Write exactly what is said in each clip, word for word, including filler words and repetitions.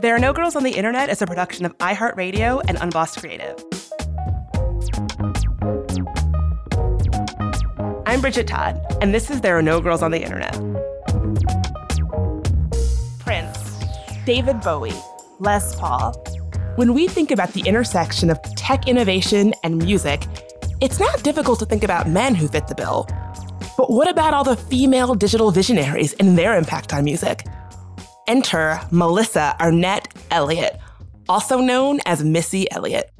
There Are No Girls on the Internet is a production of iHeartRadio and Unbossed Creative. I'm Bridget Todd, and this is There Are No Girls on the Internet. Prince, David Bowie, Les Paul. When we think about the intersection of tech innovation and music, it's not difficult to think about men who fit the bill. But what about all the female digital visionaries and their impact on music? Enter Melissa Arnett Elliott, also known as Missy Elliott.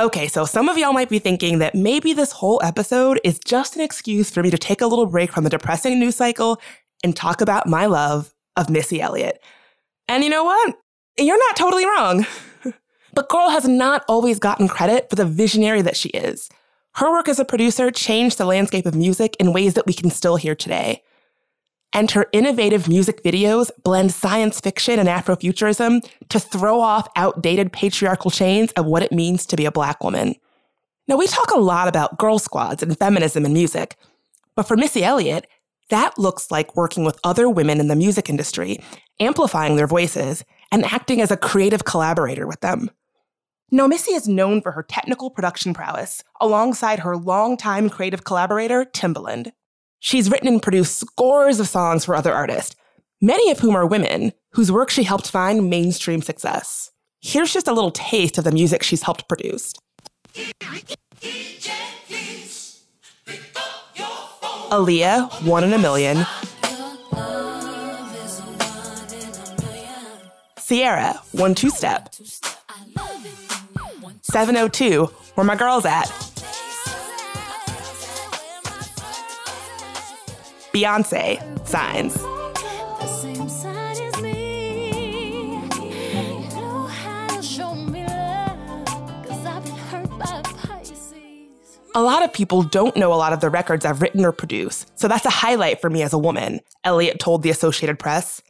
Okay, so some of y'all might be thinking that maybe this whole episode is just an excuse for me to take a little break from the depressing news cycle and talk about my love of Missy Elliott. And you know what? You're not totally wrong. But girl has not always gotten credit for the visionary that she is. Her work as a producer changed the landscape of music in ways that we can still hear today. And her innovative music videos blend science fiction and Afrofuturism to throw off outdated patriarchal chains of what it means to be a Black woman. Now, we talk a lot about girl squads and feminism in music, but for Missy Elliott, that looks like working with other women in the music industry, amplifying their voices, and acting as a creative collaborator with them. Now, Missy is known for her technical production prowess, alongside her longtime creative collaborator, Timbaland. She's written and produced scores of songs for other artists, many of whom are women, whose work she helped find mainstream success. Here's just a little taste of the music she's helped produce. Aaliyah, One in a Million. Sierra, One Two Step. seven oh two, Where My Girls At. Beyoncé, Signs. A lot of people don't know a lot of the records I've written or produced, so that's a highlight for me as a woman, Elliott told the Associated Press.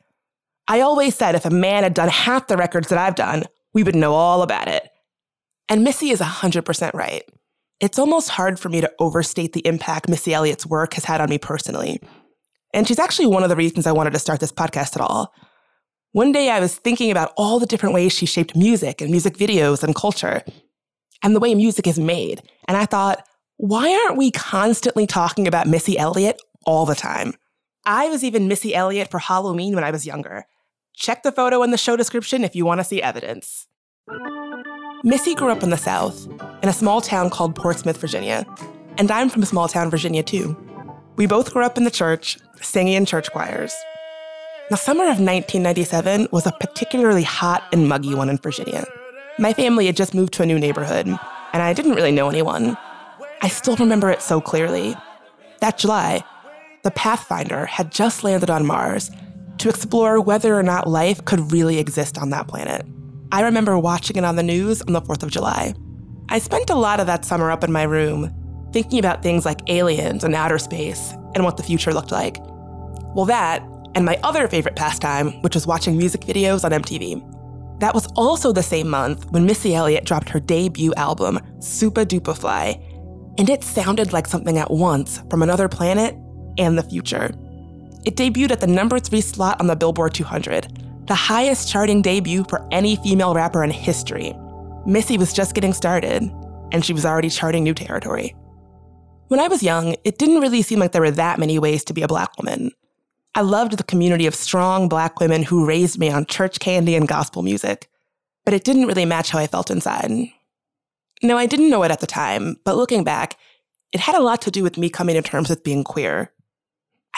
I always said if a man had done half the records that I've done, we would know all about it. And Missy is one hundred percent right. It's almost hard for me to overstate the impact Missy Elliott's work has had on me personally. And she's actually one of the reasons I wanted to start this podcast at all. One day I was thinking about all the different ways she shaped music and music videos and culture and the way music is made. And I thought, why aren't we constantly talking about Missy Elliott all the time? I was even Missy Elliott for Halloween when I was younger. Check the photo in the show description if you want to see evidence. Missy grew up in the South, in a small town called Portsmouth, Virginia. And I'm from small town Virginia, too. We both grew up in the church, singing in church choirs. The summer of nineteen ninety-seven was a particularly hot and muggy one in Virginia. My family had just moved to a new neighborhood, and I didn't really know anyone. I still remember it so clearly. That July, the Pathfinder had just landed on Mars, to explore whether or not life could really exist on that planet. I remember watching it on the news on the fourth of July. I spent a lot of that summer up in my room, thinking about things like aliens and outer space and what the future looked like. Well, that and my other favorite pastime, which was watching music videos on M T V. That was also the same month when Missy Elliott dropped her debut album, Supa Dupa Fly, and it sounded like something at once from another planet and the future. It debuted at the number three slot on the Billboard two hundred, the highest charting debut for any female rapper in history. Missy was just getting started, and she was already charting new territory. When I was young, it didn't really seem like there were that many ways to be a Black woman. I loved the community of strong Black women who raised me on church candy and gospel music, but it didn't really match how I felt inside. No, I didn't know it at the time, but looking back, it had a lot to do with me coming to terms with being queer.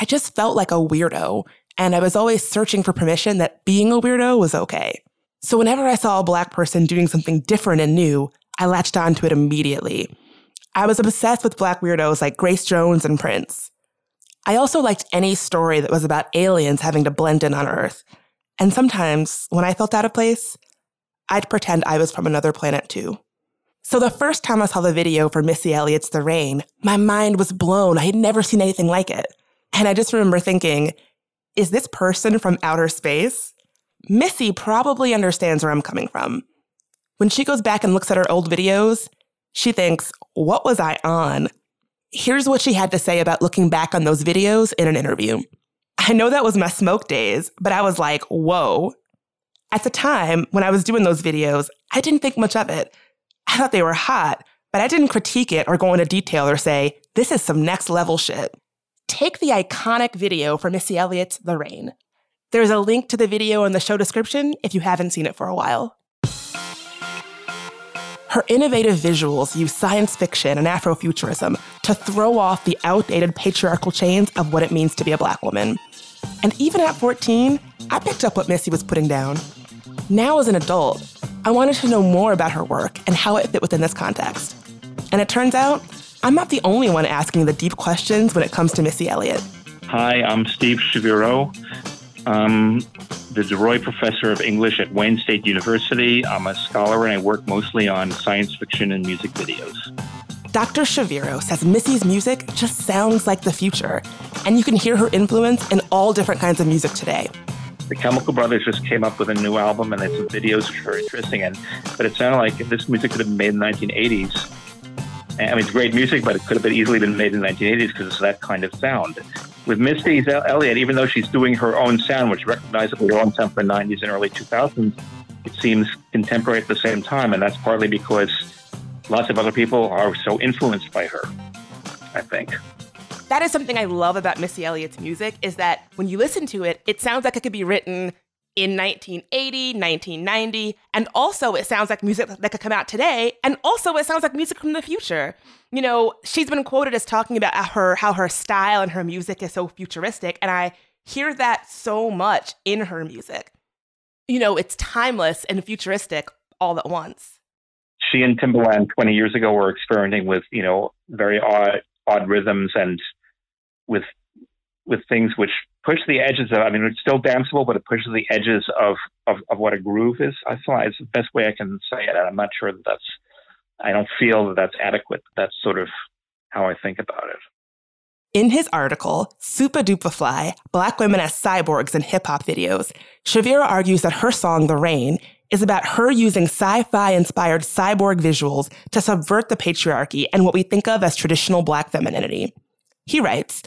I just felt like a weirdo, and I was always searching for permission that being a weirdo was okay. So whenever I saw a Black person doing something different and new, I latched onto it immediately. I was obsessed with Black weirdos like Grace Jones and Prince. I also liked any story that was about aliens having to blend in on Earth. And sometimes, when I felt out of place, I'd pretend I was from another planet too. So the first time I saw the video for Missy Elliott's The Rain, my mind was blown. I had never seen anything like it. And I just remember thinking, is this person from outer space? Missy probably understands where I'm coming from. When she goes back and looks at her old videos, she thinks, what was I on? Here's what she had to say about looking back on those videos in an interview. I know that was my smoke days, but I was like, whoa. At the time, when I was doing those videos, I didn't think much of it. I thought they were hot, but I didn't critique it or go into detail or say, this is some next level shit. Take the iconic video for Missy Elliott's The Rain. There's a link to the video in the show description if you haven't seen it for a while. Her innovative visuals use science fiction and Afrofuturism to throw off the outdated patriarchal chains of what it means to be a Black woman. And even at fourteen, I picked up what Missy was putting down. Now as an adult, I wanted to know more about her work and how it fit within this context. And it turns out, I'm not the only one asking the deep questions when it comes to Missy Elliott. Hi, I'm Steve Shaviro. I'm the DeRoy Professor of English at Wayne State University. I'm a scholar and I work mostly on science fiction and music videos. Doctor Shaviro says Missy's music just sounds like the future, and you can hear her influence in all different kinds of music today. The Chemical Brothers just came up with a new album and there's some videos which are interesting, and but it sounded like this music could have been made in the nineteen eighties. I mean, it's great music, but it could have been easily been made in the nineteen eighties because it's that kind of sound. With Missy Elliott, even though she's doing her own sound, which is recognizable her own sound for the nineties and early two thousands, it seems contemporary at the same time, and that's partly because lots of other people are so influenced by her, I think. That is something I love about Missy Elliott's music, is that when you listen to it, it sounds like it could be written in nineteen eighty, nineteen ninety, and also it sounds like music that could come out today, and also it sounds like music from the future. You know, she's been quoted as talking about her how her style and her music is so futuristic, and I hear that so much in her music. You know, it's timeless and futuristic all at once. She and Timbaland twenty years ago were experimenting with, you know, very odd, odd rhythms and with with things which push the edges of, I mean, it's still danceable, but it pushes the edges of, of, of what a groove is. I thought it's the best way I can say it. And I'm not sure that that's, I don't feel that that's adequate. That's sort of how I think about it. In his article, Supa Dupa Fly, Black Women as Cyborgs in Hip-Hop Videos, Shaviro argues that her song, The Rain, is about her using sci-fi inspired cyborg visuals to subvert the patriarchy and what we think of as traditional Black femininity. He writes,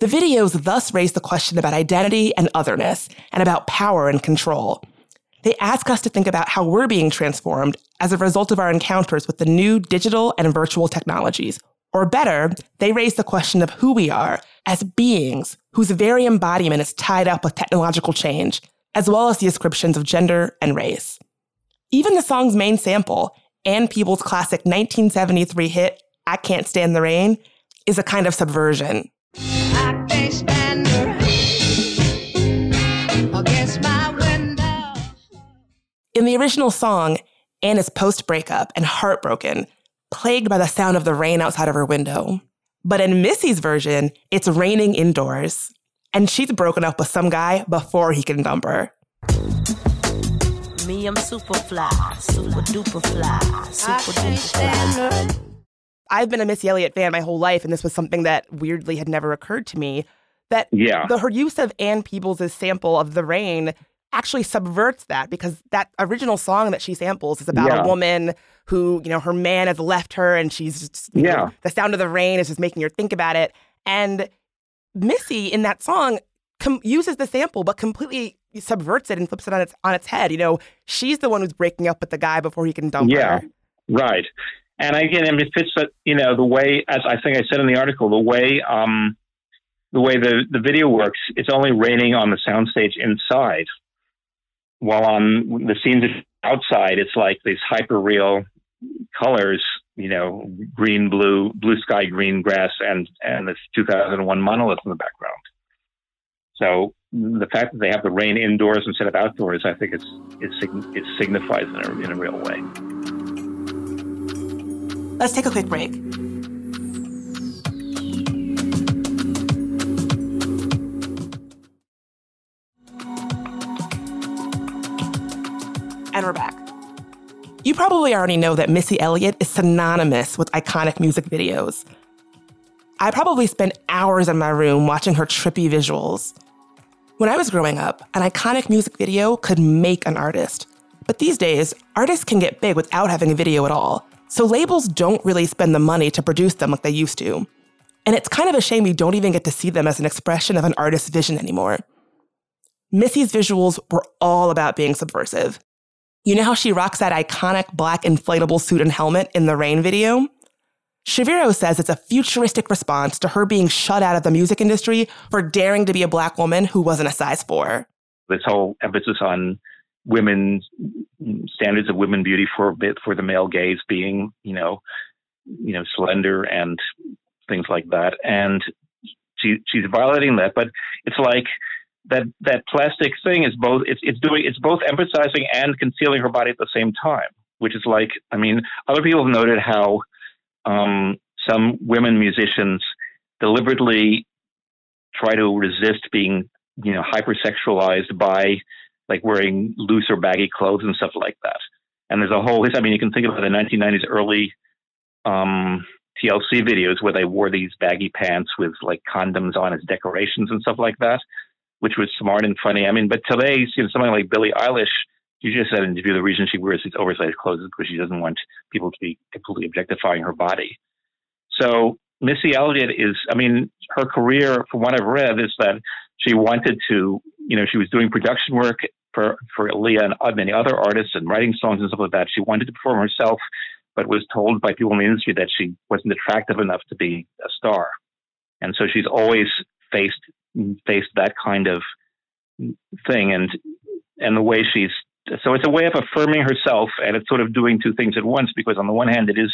the videos thus raise the question about identity and otherness, and about power and control. They ask us to think about how we're being transformed as a result of our encounters with the new digital and virtual technologies. Or better, they raise the question of who we are as beings whose very embodiment is tied up with technological change, as well as the ascriptions of gender and race. Even the song's main sample, Ann Peebles' classic nineteen seventy-three hit, I Can't Stand the Rain, is a kind of subversion. In the original song, Anne is post-breakup and heartbroken, plagued by the sound of the rain outside of her window. But in Missy's version, it's raining indoors, and she's broken up with some guy before he can dump her. Me, I'm super fly, super duper fly, super duper fly. I've been a Missy Elliott fan my whole life, and this was something that weirdly had never occurred to me, that yeah. the, her use of Ann Peebles' sample of The Rain actually subverts that, because that original song that she samples is about yeah. a woman who, you know, her man has left her, and she's just, you yeah. know, the sound of the rain is just making her think about it. And Missy in that song com- uses the sample, but completely subverts it and flips it on its on its head. You know, she's the one who's breaking up with the guy before he can dump yeah. her. Yeah, right. And again, I mean, it fits that, you know, the way, as I think I said in the article, the way um, the way the, the video works, it's only raining on the soundstage inside, while on the scenes outside, it's like these hyper-real colors, you know, green, blue, blue sky, green grass, and, and this two thousand one monolith in the background. So the fact that they have the rain indoors instead of outdoors, I think it's, it, sign- it signifies in a, in a real way. Let's take a quick break. And we're back. You probably already know that Missy Elliott is synonymous with iconic music videos. I probably spent hours in my room watching her trippy visuals. When I was growing up, an iconic music video could make an artist. But these days, artists can get big without having a video at all. So labels don't really spend the money to produce them like they used to. And it's kind of a shame we don't even get to see them as an expression of an artist's vision anymore. Missy's visuals were all about being subversive. You know how she rocks that iconic black inflatable suit and helmet in the Rain video? Shaviro says it's a futuristic response to her being shut out of the music industry for daring to be a black woman who wasn't a size four. This whole emphasis on women's standards of women beauty for a bit for the male gaze being, you know, you know, slender and things like that. And she, she's violating that, but it's like that, that plastic thing is both, it's, it's doing, it's both emphasizing and concealing her body at the same time, which is like, I mean, other people have noted how, um, some women musicians deliberately try to resist being, you know, hypersexualized by like wearing loose or baggy clothes and stuff like that. And there's a whole, I mean, you can think about the nineteen nineties early um, T L C videos where they wore these baggy pants with like condoms on as decorations and stuff like that, which was smart and funny. I mean, but today, you know, something like Billie Eilish, she just said in an interview, the reason she wears these oversized clothes is because she doesn't want people to be completely objectifying her body. So Missy Elliott is, I mean, her career, from what I've read, is that she wanted to, you know, she was doing production work for, for Aaliyah and many other artists and writing songs and stuff like that. She wanted to perform herself, but was told by people in the industry that she wasn't attractive enough to be a star. And so she's always faced faced that kind of thing. And, and the way she's, so it's a way of affirming herself, and it's sort of doing two things at once, because on the one hand, it is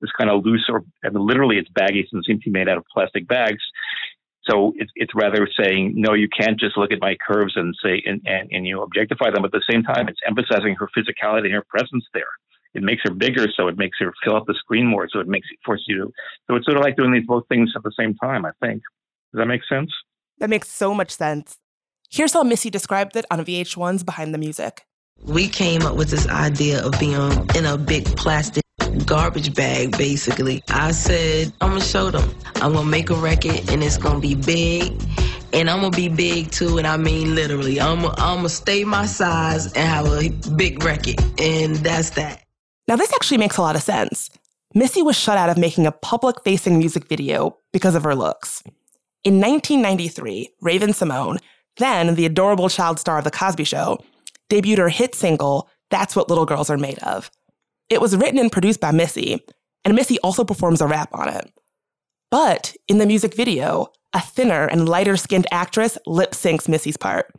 this kind of loose, or I mean, literally it's baggy since it seems to be made out of plastic bags. So it's, it's rather saying, no, you can't just look at my curves and say, and, and, and you objectify them. But at the same time, it's emphasizing her physicality and her presence there. It makes her bigger, so it makes her fill up the screen more. So it makes it force you to. So it's sort of like doing these both things at the same time, I think. Does that make sense? That makes so much sense. Here's how Missy described it on V H one's Behind the Music. We came up with this idea of being in a big plastic garbage bag, basically. I said, I'm going to show them. I'm going to make a record, and it's going to be big. And I'm going to be big, too, and I mean literally. I'm going to stay my size and have a big record, and that's that. Now, this actually makes a lot of sense. Missy was shut out of making a public-facing music video because of her looks. In nineteen ninety-three, Raven-Symoné, then the adorable child star of The Cosby Show, debuted her hit single, That's What Little Girls Are Made Of. It was written and produced by Missy, and Missy also performs a rap on it. But in the music video, a thinner and lighter-skinned actress lip-syncs Missy's part.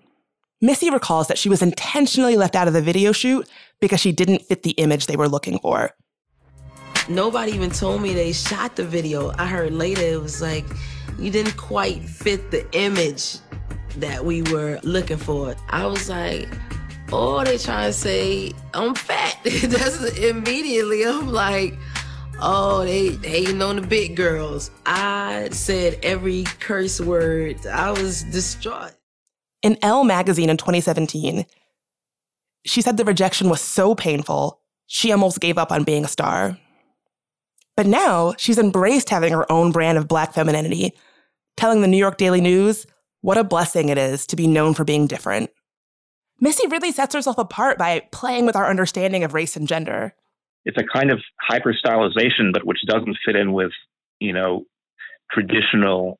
Missy recalls that she was intentionally left out of the video shoot because she didn't fit the image they were looking for. Nobody even told me they shot the video. I heard later it was like, you didn't quite fit the image that we were looking for. I was like, oh, they trying to say I'm fat. That's immediately, I'm like, oh, they hating on the big girls. I said every curse word. I was distraught. In Elle magazine in twenty seventeen, she said the rejection was so painful, she almost gave up on being a star. But now she's embraced having her own brand of black femininity, telling the New York Daily News what a blessing it is to be known for being different. Missy really sets herself apart by playing with our understanding of race and gender. It's a kind of hyper-stylization, but which doesn't fit in with, you know, traditional,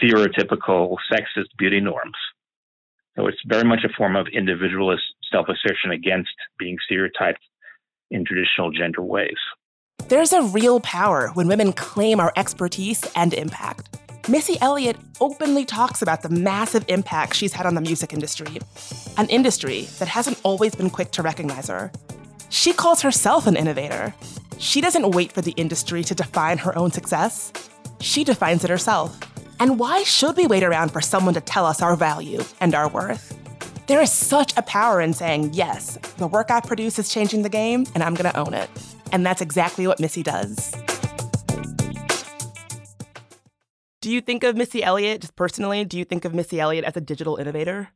stereotypical sexist beauty norms. So it's very much a form of individualist self-assertion against being stereotyped in traditional gender ways. There's a real power when women claim our expertise and impact. Missy Elliott openly talks about the massive impact she's had on the music industry, an industry that hasn't always been quick to recognize her. She calls herself an innovator. She doesn't wait for the industry to define her own success. She defines it herself. And why should we wait around for someone to tell us our value and our worth? There is such a power in saying, yes, the work I produce is changing the game, and I'm going to own it. And that's exactly what Missy does. Do you think of Missy Elliott, just personally, do you think of Missy Elliott as a digital innovator?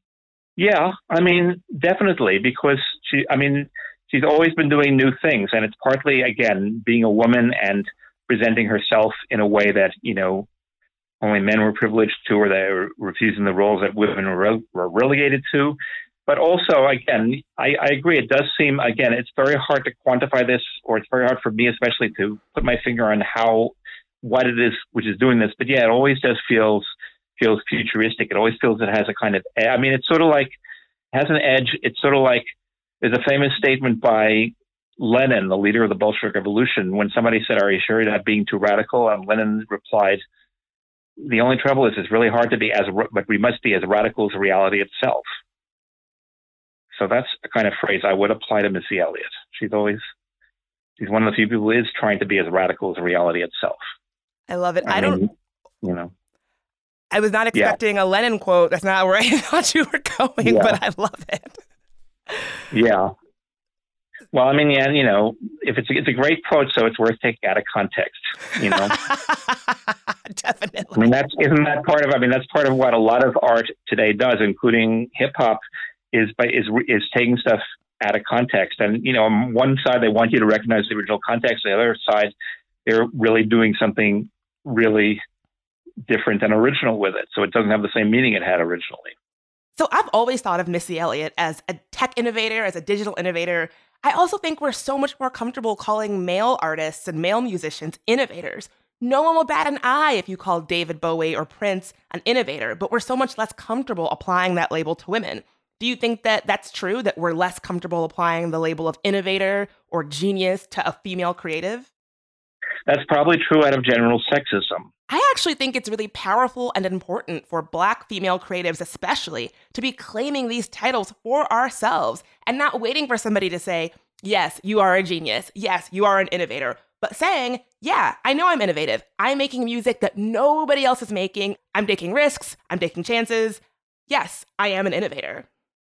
Yeah, I mean, definitely, because she, I mean, she's always been doing new things. And it's partly, again, being a woman and presenting herself in a way that, you know, only men were privileged to, or they were refusing the roles that women were, were relegated to. But also, again, I, I agree, it does seem, again, it's very hard to quantify this, or it's very hard for me especially to put my finger on how what it is which is doing this. But yeah, it always does feels feels futuristic. It always feels it has a kind of, I mean, it's sort of like, it has an edge. It's sort of like, there's a famous statement by Lenin, the leader of the Bolshevik Revolution, when somebody said, "Are you sure you're not being too radical?" And Lenin replied, "The only trouble is it's really hard to be as, but we must be as radical as reality itself." So that's the kind of phrase I would apply to Missy Elliott. She's always, she's one of the few people who is trying to be as radical as reality itself. I love it. I, I mean, don't, you know. I was not expecting yeah. a Lenin quote. That's not where I thought you were going, yeah. but I love it. Yeah. Well, I mean, yeah, you know, if it's a, it's a great quote, so it's worth taking out of context, you know. Definitely. I mean, that's isn't that part of? I mean, that's part of what a lot of art today does, including hip hop, is by is is taking stuff out of context. And you know, on one side they want you to recognize the original context, the other side they're really doing something really different and original with it, so it doesn't have the same meaning it had originally. So I've always thought of Missy Elliott as a tech innovator, as a digital innovator. I also think we're so much more comfortable calling male artists and male musicians innovators. No one will bat an eye if you call David Bowie or Prince an innovator, but we're so much less comfortable applying that label to women. Do you think that that's true, that we're less comfortable applying the label of innovator or genius to a female creative? That's probably true out of general sexism. I actually think it's really powerful and important for Black female creatives especially to be claiming these titles for ourselves and not waiting for somebody to say, yes, you are a genius. Yes, you are an innovator. But saying, yeah, I know I'm innovative. I'm making music that nobody else is making. I'm taking risks. I'm taking chances. Yes, I am an innovator.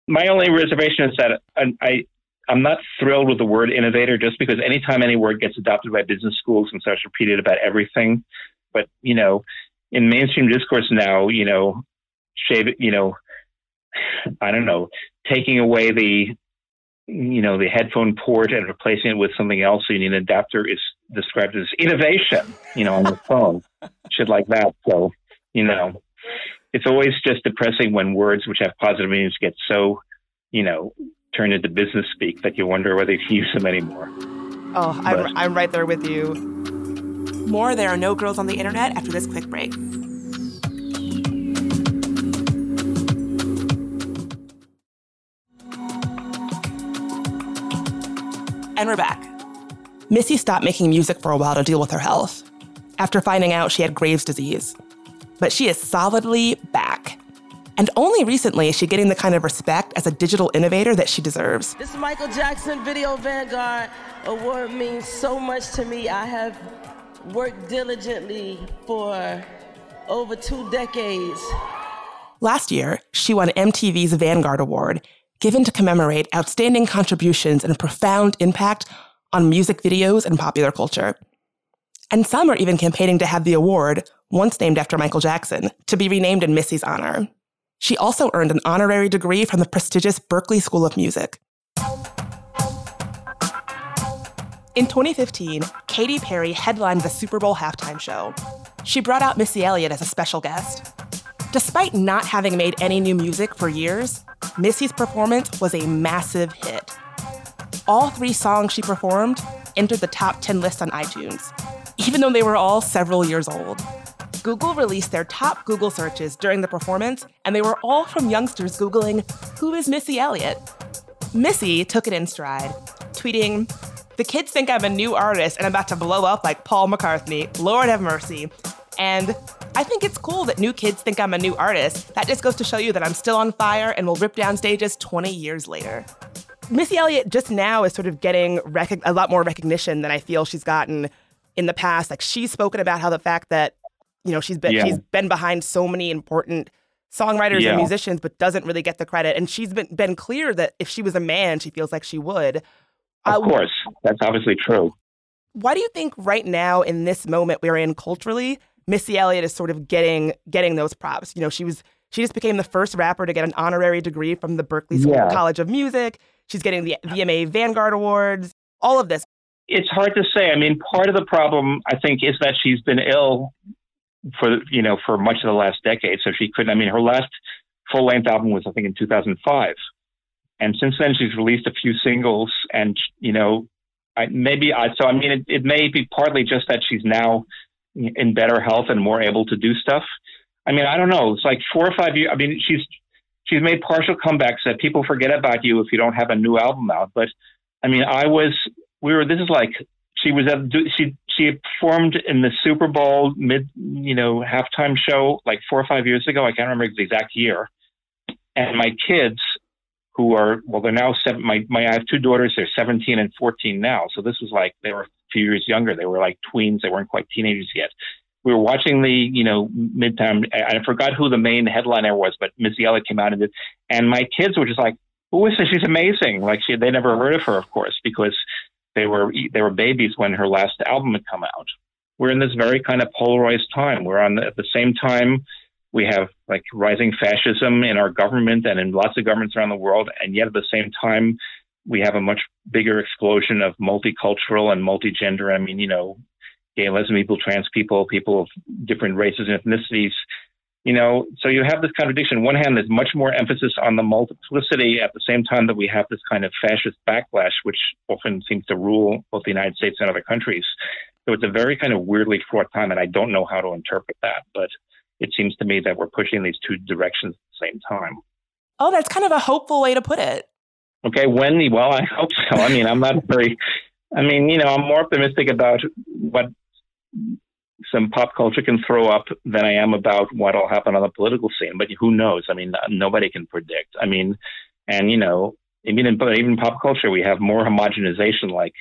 My only reservation is that I... I I'm not thrilled with the word innovator, just because anytime any word gets adopted by business schools and starts repeated about everything. But, you know, in mainstream discourse now, you know, shave, you know, I don't know, taking away the, you know, the headphone port and replacing it with something else, so you need an adapter, is described as innovation, you know, on the phone, shit like that. So, you know, it's always just depressing when words which have positive meanings get so, you know, turn into business speak that you wonder whether you can use them anymore. Oh, I'm, but, I'm right there with you. More There Are No Girls on the Internet after this quick break. And we're back. Missy stopped making music for a while to deal with her health after finding out she had Graves' disease. But she is solidly back. And only recently is she getting the kind of respect as a digital innovator that she deserves. This Michael Jackson Video Vanguard Award means so much to me. I have worked diligently for over two decades. Last year, she won M T V's Vanguard Award, given to commemorate outstanding contributions and a profound impact on music videos and popular culture. And some are even campaigning to have the award, once named after Michael Jackson, to be renamed in Missy's honor. She also earned an honorary degree from the prestigious Berklee School of Music. In twenty fifteen, Katy Perry headlined the Super Bowl halftime show. She brought out Missy Elliott as a special guest. Despite not having made any new music for years, Missy's performance was a massive hit. All three songs she performed entered the top ten list on iTunes, even though they were all several years old. Google released their top Google searches during the performance, and they were all from youngsters Googling, "Who is Missy Elliott?" Missy took it in stride, tweeting, "The kids think I'm a new artist and I'm about to blow up like Paul McCartney. Lord have mercy. And I think it's cool that new kids think I'm a new artist. That just goes to show you that I'm still on fire and will rip down stages twenty years later." Missy Elliott just now is sort of getting rec- a lot more recognition than I feel she's gotten in the past. Like, she's spoken about how the fact that You know, she's been yeah. she's been behind so many important songwriters yeah. and musicians, but doesn't really get the credit. And she's been, been clear that if she was a man, she feels like she would. Of uh, course. That's obviously true. Why do you think right now, in this moment we're in culturally, Missy Elliott is sort of getting getting those props? You know, she was she just became the first rapper to get an honorary degree from the Berklee School yeah. College of Music. She's getting the V M A Vanguard Awards, all of this. It's hard to say. I mean, part of the problem, I think, is that she's been ill for, you know, for much of the last decade. So she couldn't, I mean, her last full length album was, I think, in two thousand five. And since then she's released a few singles and, you know, I, maybe I, so I mean, it, it may be partly just that she's now in better health and more able to do stuff. I mean, I don't know. It's like four or five years. I mean, she's she's made partial comebacks that people forget about you if you don't have a new album out. But I mean, I was we were. This is like she was at she she performed in the Super Bowl mid you know halftime show like four or five years ago. I can't remember the exact year. And my kids, who are well, they're now seven. My my I have two daughters. They're seventeen and fourteen now. So this was like they were a few years younger. They were like tweens. They weren't quite teenagers yet. We were watching the, you know, midtime. I forgot who the main headliner was, but Missy Elliott came out and did. And my kids were just like, "Who is this? She's amazing!" Like she, they never heard of her, of course, because they were they were babies when her last album had come out. We're in this very kind of polarized time. We're on the, at the same time we have like rising fascism in our government and in lots of governments around the world, and yet at the same time we have a much bigger explosion of multicultural and multigender. I mean, you know. Gay and lesbian people, trans people, people of different races and ethnicities, you know, so you have this contradiction. On one hand, there's much more emphasis on the multiplicity at the same time that we have this kind of fascist backlash, which often seems to rule both the United States and other countries. So it's a very kind of weirdly fraught time, and I don't know how to interpret that, but it seems to me that we're pushing these two directions at the same time. Oh, that's kind of a hopeful way to put it. Okay, Wendy, well, I hope so. I mean, I'm not very, I mean, you know, I'm more optimistic about what some pop culture can throw up than I am about what'll happen on the political scene. But who knows? I mean, nobody can predict. I mean, and, you know, even in even pop culture, we have more homogenization, like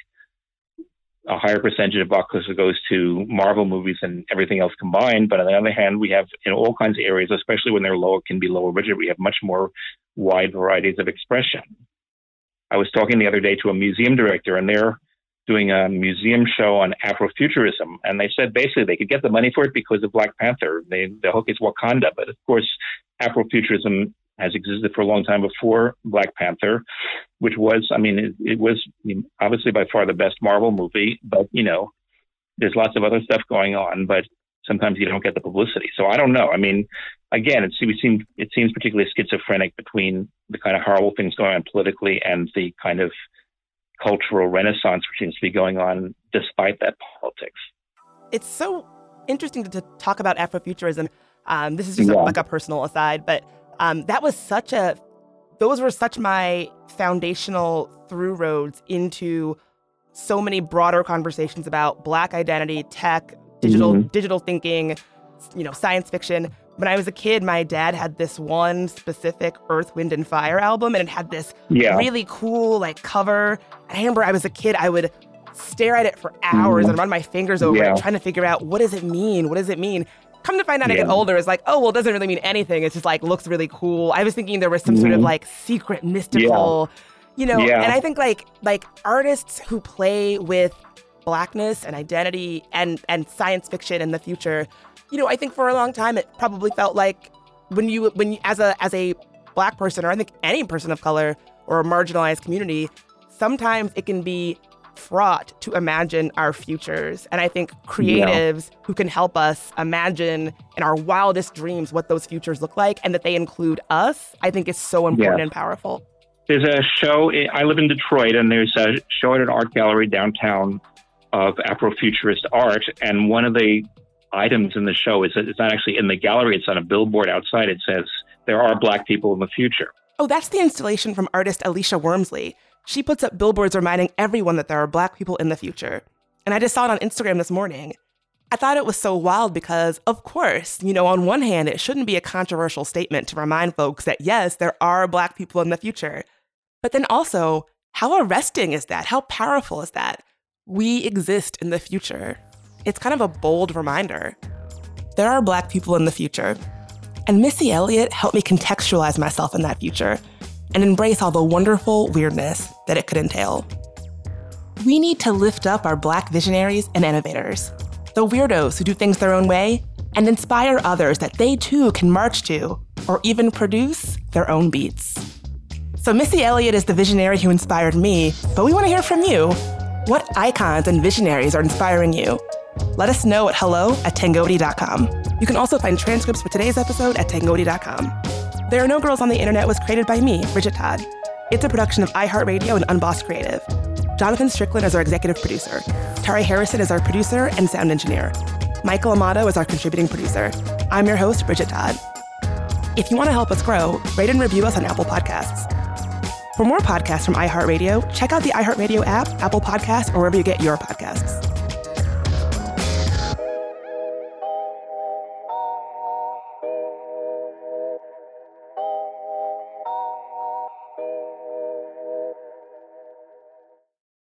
a higher percentage of box office goes to Marvel movies and everything else combined. But on the other hand, we have in all kinds of areas, especially when they're low, can be lower budget. We have much more wide varieties of expression. I was talking the other day to a museum director, and they're doing a museum show on Afrofuturism. And they said basically they could get the money for it because of Black Panther. They, the hook is Wakanda. But of course, Afrofuturism has existed for a long time before Black Panther, which was, I mean, it, it was obviously by far the best Marvel movie. But, you know, there's lots of other stuff going on, but sometimes you don't get the publicity. So I don't know. I mean, again, it seems, it seems particularly schizophrenic between the kind of horrible things going on politically and the kind of cultural renaissance which seems to be going on despite that politics. It's so interesting to talk about Afrofuturism. Um, this is just yeah. a, like a personal aside, but um, that was such a, those were such my foundational through roads into so many broader conversations about Black identity, tech, digital, mm-hmm. digital thinking, you know, science fiction. When I was a kid, my dad had this one specific Earth, Wind, and Fire album, and it had this yeah. really cool like cover. And I remember I was a kid, I would stare at it for hours mm. and run my fingers over yeah. it, trying to figure out, what does it mean? What does it mean? Come to find out, yeah. I get older, it's like, oh, well, it doesn't really mean anything. It's just like, looks really cool. I was thinking there was some mm. sort of like secret, mystical, yeah. you know, yeah. and I think like like artists who play with Blackness and identity and, and science fiction in the future, you know, I think for a long time it probably felt like when you, when you, as a as a Black person, or I think any person of color or a marginalized community, sometimes it can be fraught to imagine our futures. And I think creatives yeah. who can help us imagine in our wildest dreams what those futures look like, and that they include us, I think is so important yeah. and powerful. There's a show, I live in Detroit, and there's a show at an art gallery downtown of Afrofuturist art, and one of the items in the show is that it's not actually in the gallery, it's on a billboard outside. It says, "There are Black people in the future." Oh, that's the installation from artist Alicia Wormsley. She puts up billboards reminding everyone that there are Black people in the future. And I just saw it on Instagram this morning. I thought it was so wild because, of course, you know, on one hand, it shouldn't be a controversial statement to remind folks that, yes, there are Black people in the future. But then also, how arresting is that? How powerful is that? We exist in the future. It's kind of a bold reminder. There are Black people in the future. And Missy Elliott helped me contextualize myself in that future and embrace all the wonderful weirdness that it could entail. We need to lift up our Black visionaries and innovators, the weirdos who do things their own way and inspire others that they too can march to or even produce their own beats. So Missy Elliott is the visionary who inspired me, but we want to hear from you. What icons and visionaries are inspiring you? Let us know at hello at tangodi dot com. You can also find transcripts for today's episode at tangodi dot com. There Are No Girls on the Internet was created by me, Bridget Todd. It's a production of iHeartRadio and Unbossed Creative. Jonathan Strickland is our executive producer. Tari Harrison is our producer and sound engineer. Michael Amato is our contributing producer. I'm your host, Bridget Todd. If you want to help us grow, rate and review us on Apple Podcasts. For more podcasts from iHeartRadio, check out the iHeartRadio app, Apple Podcasts, or wherever you get your podcasts.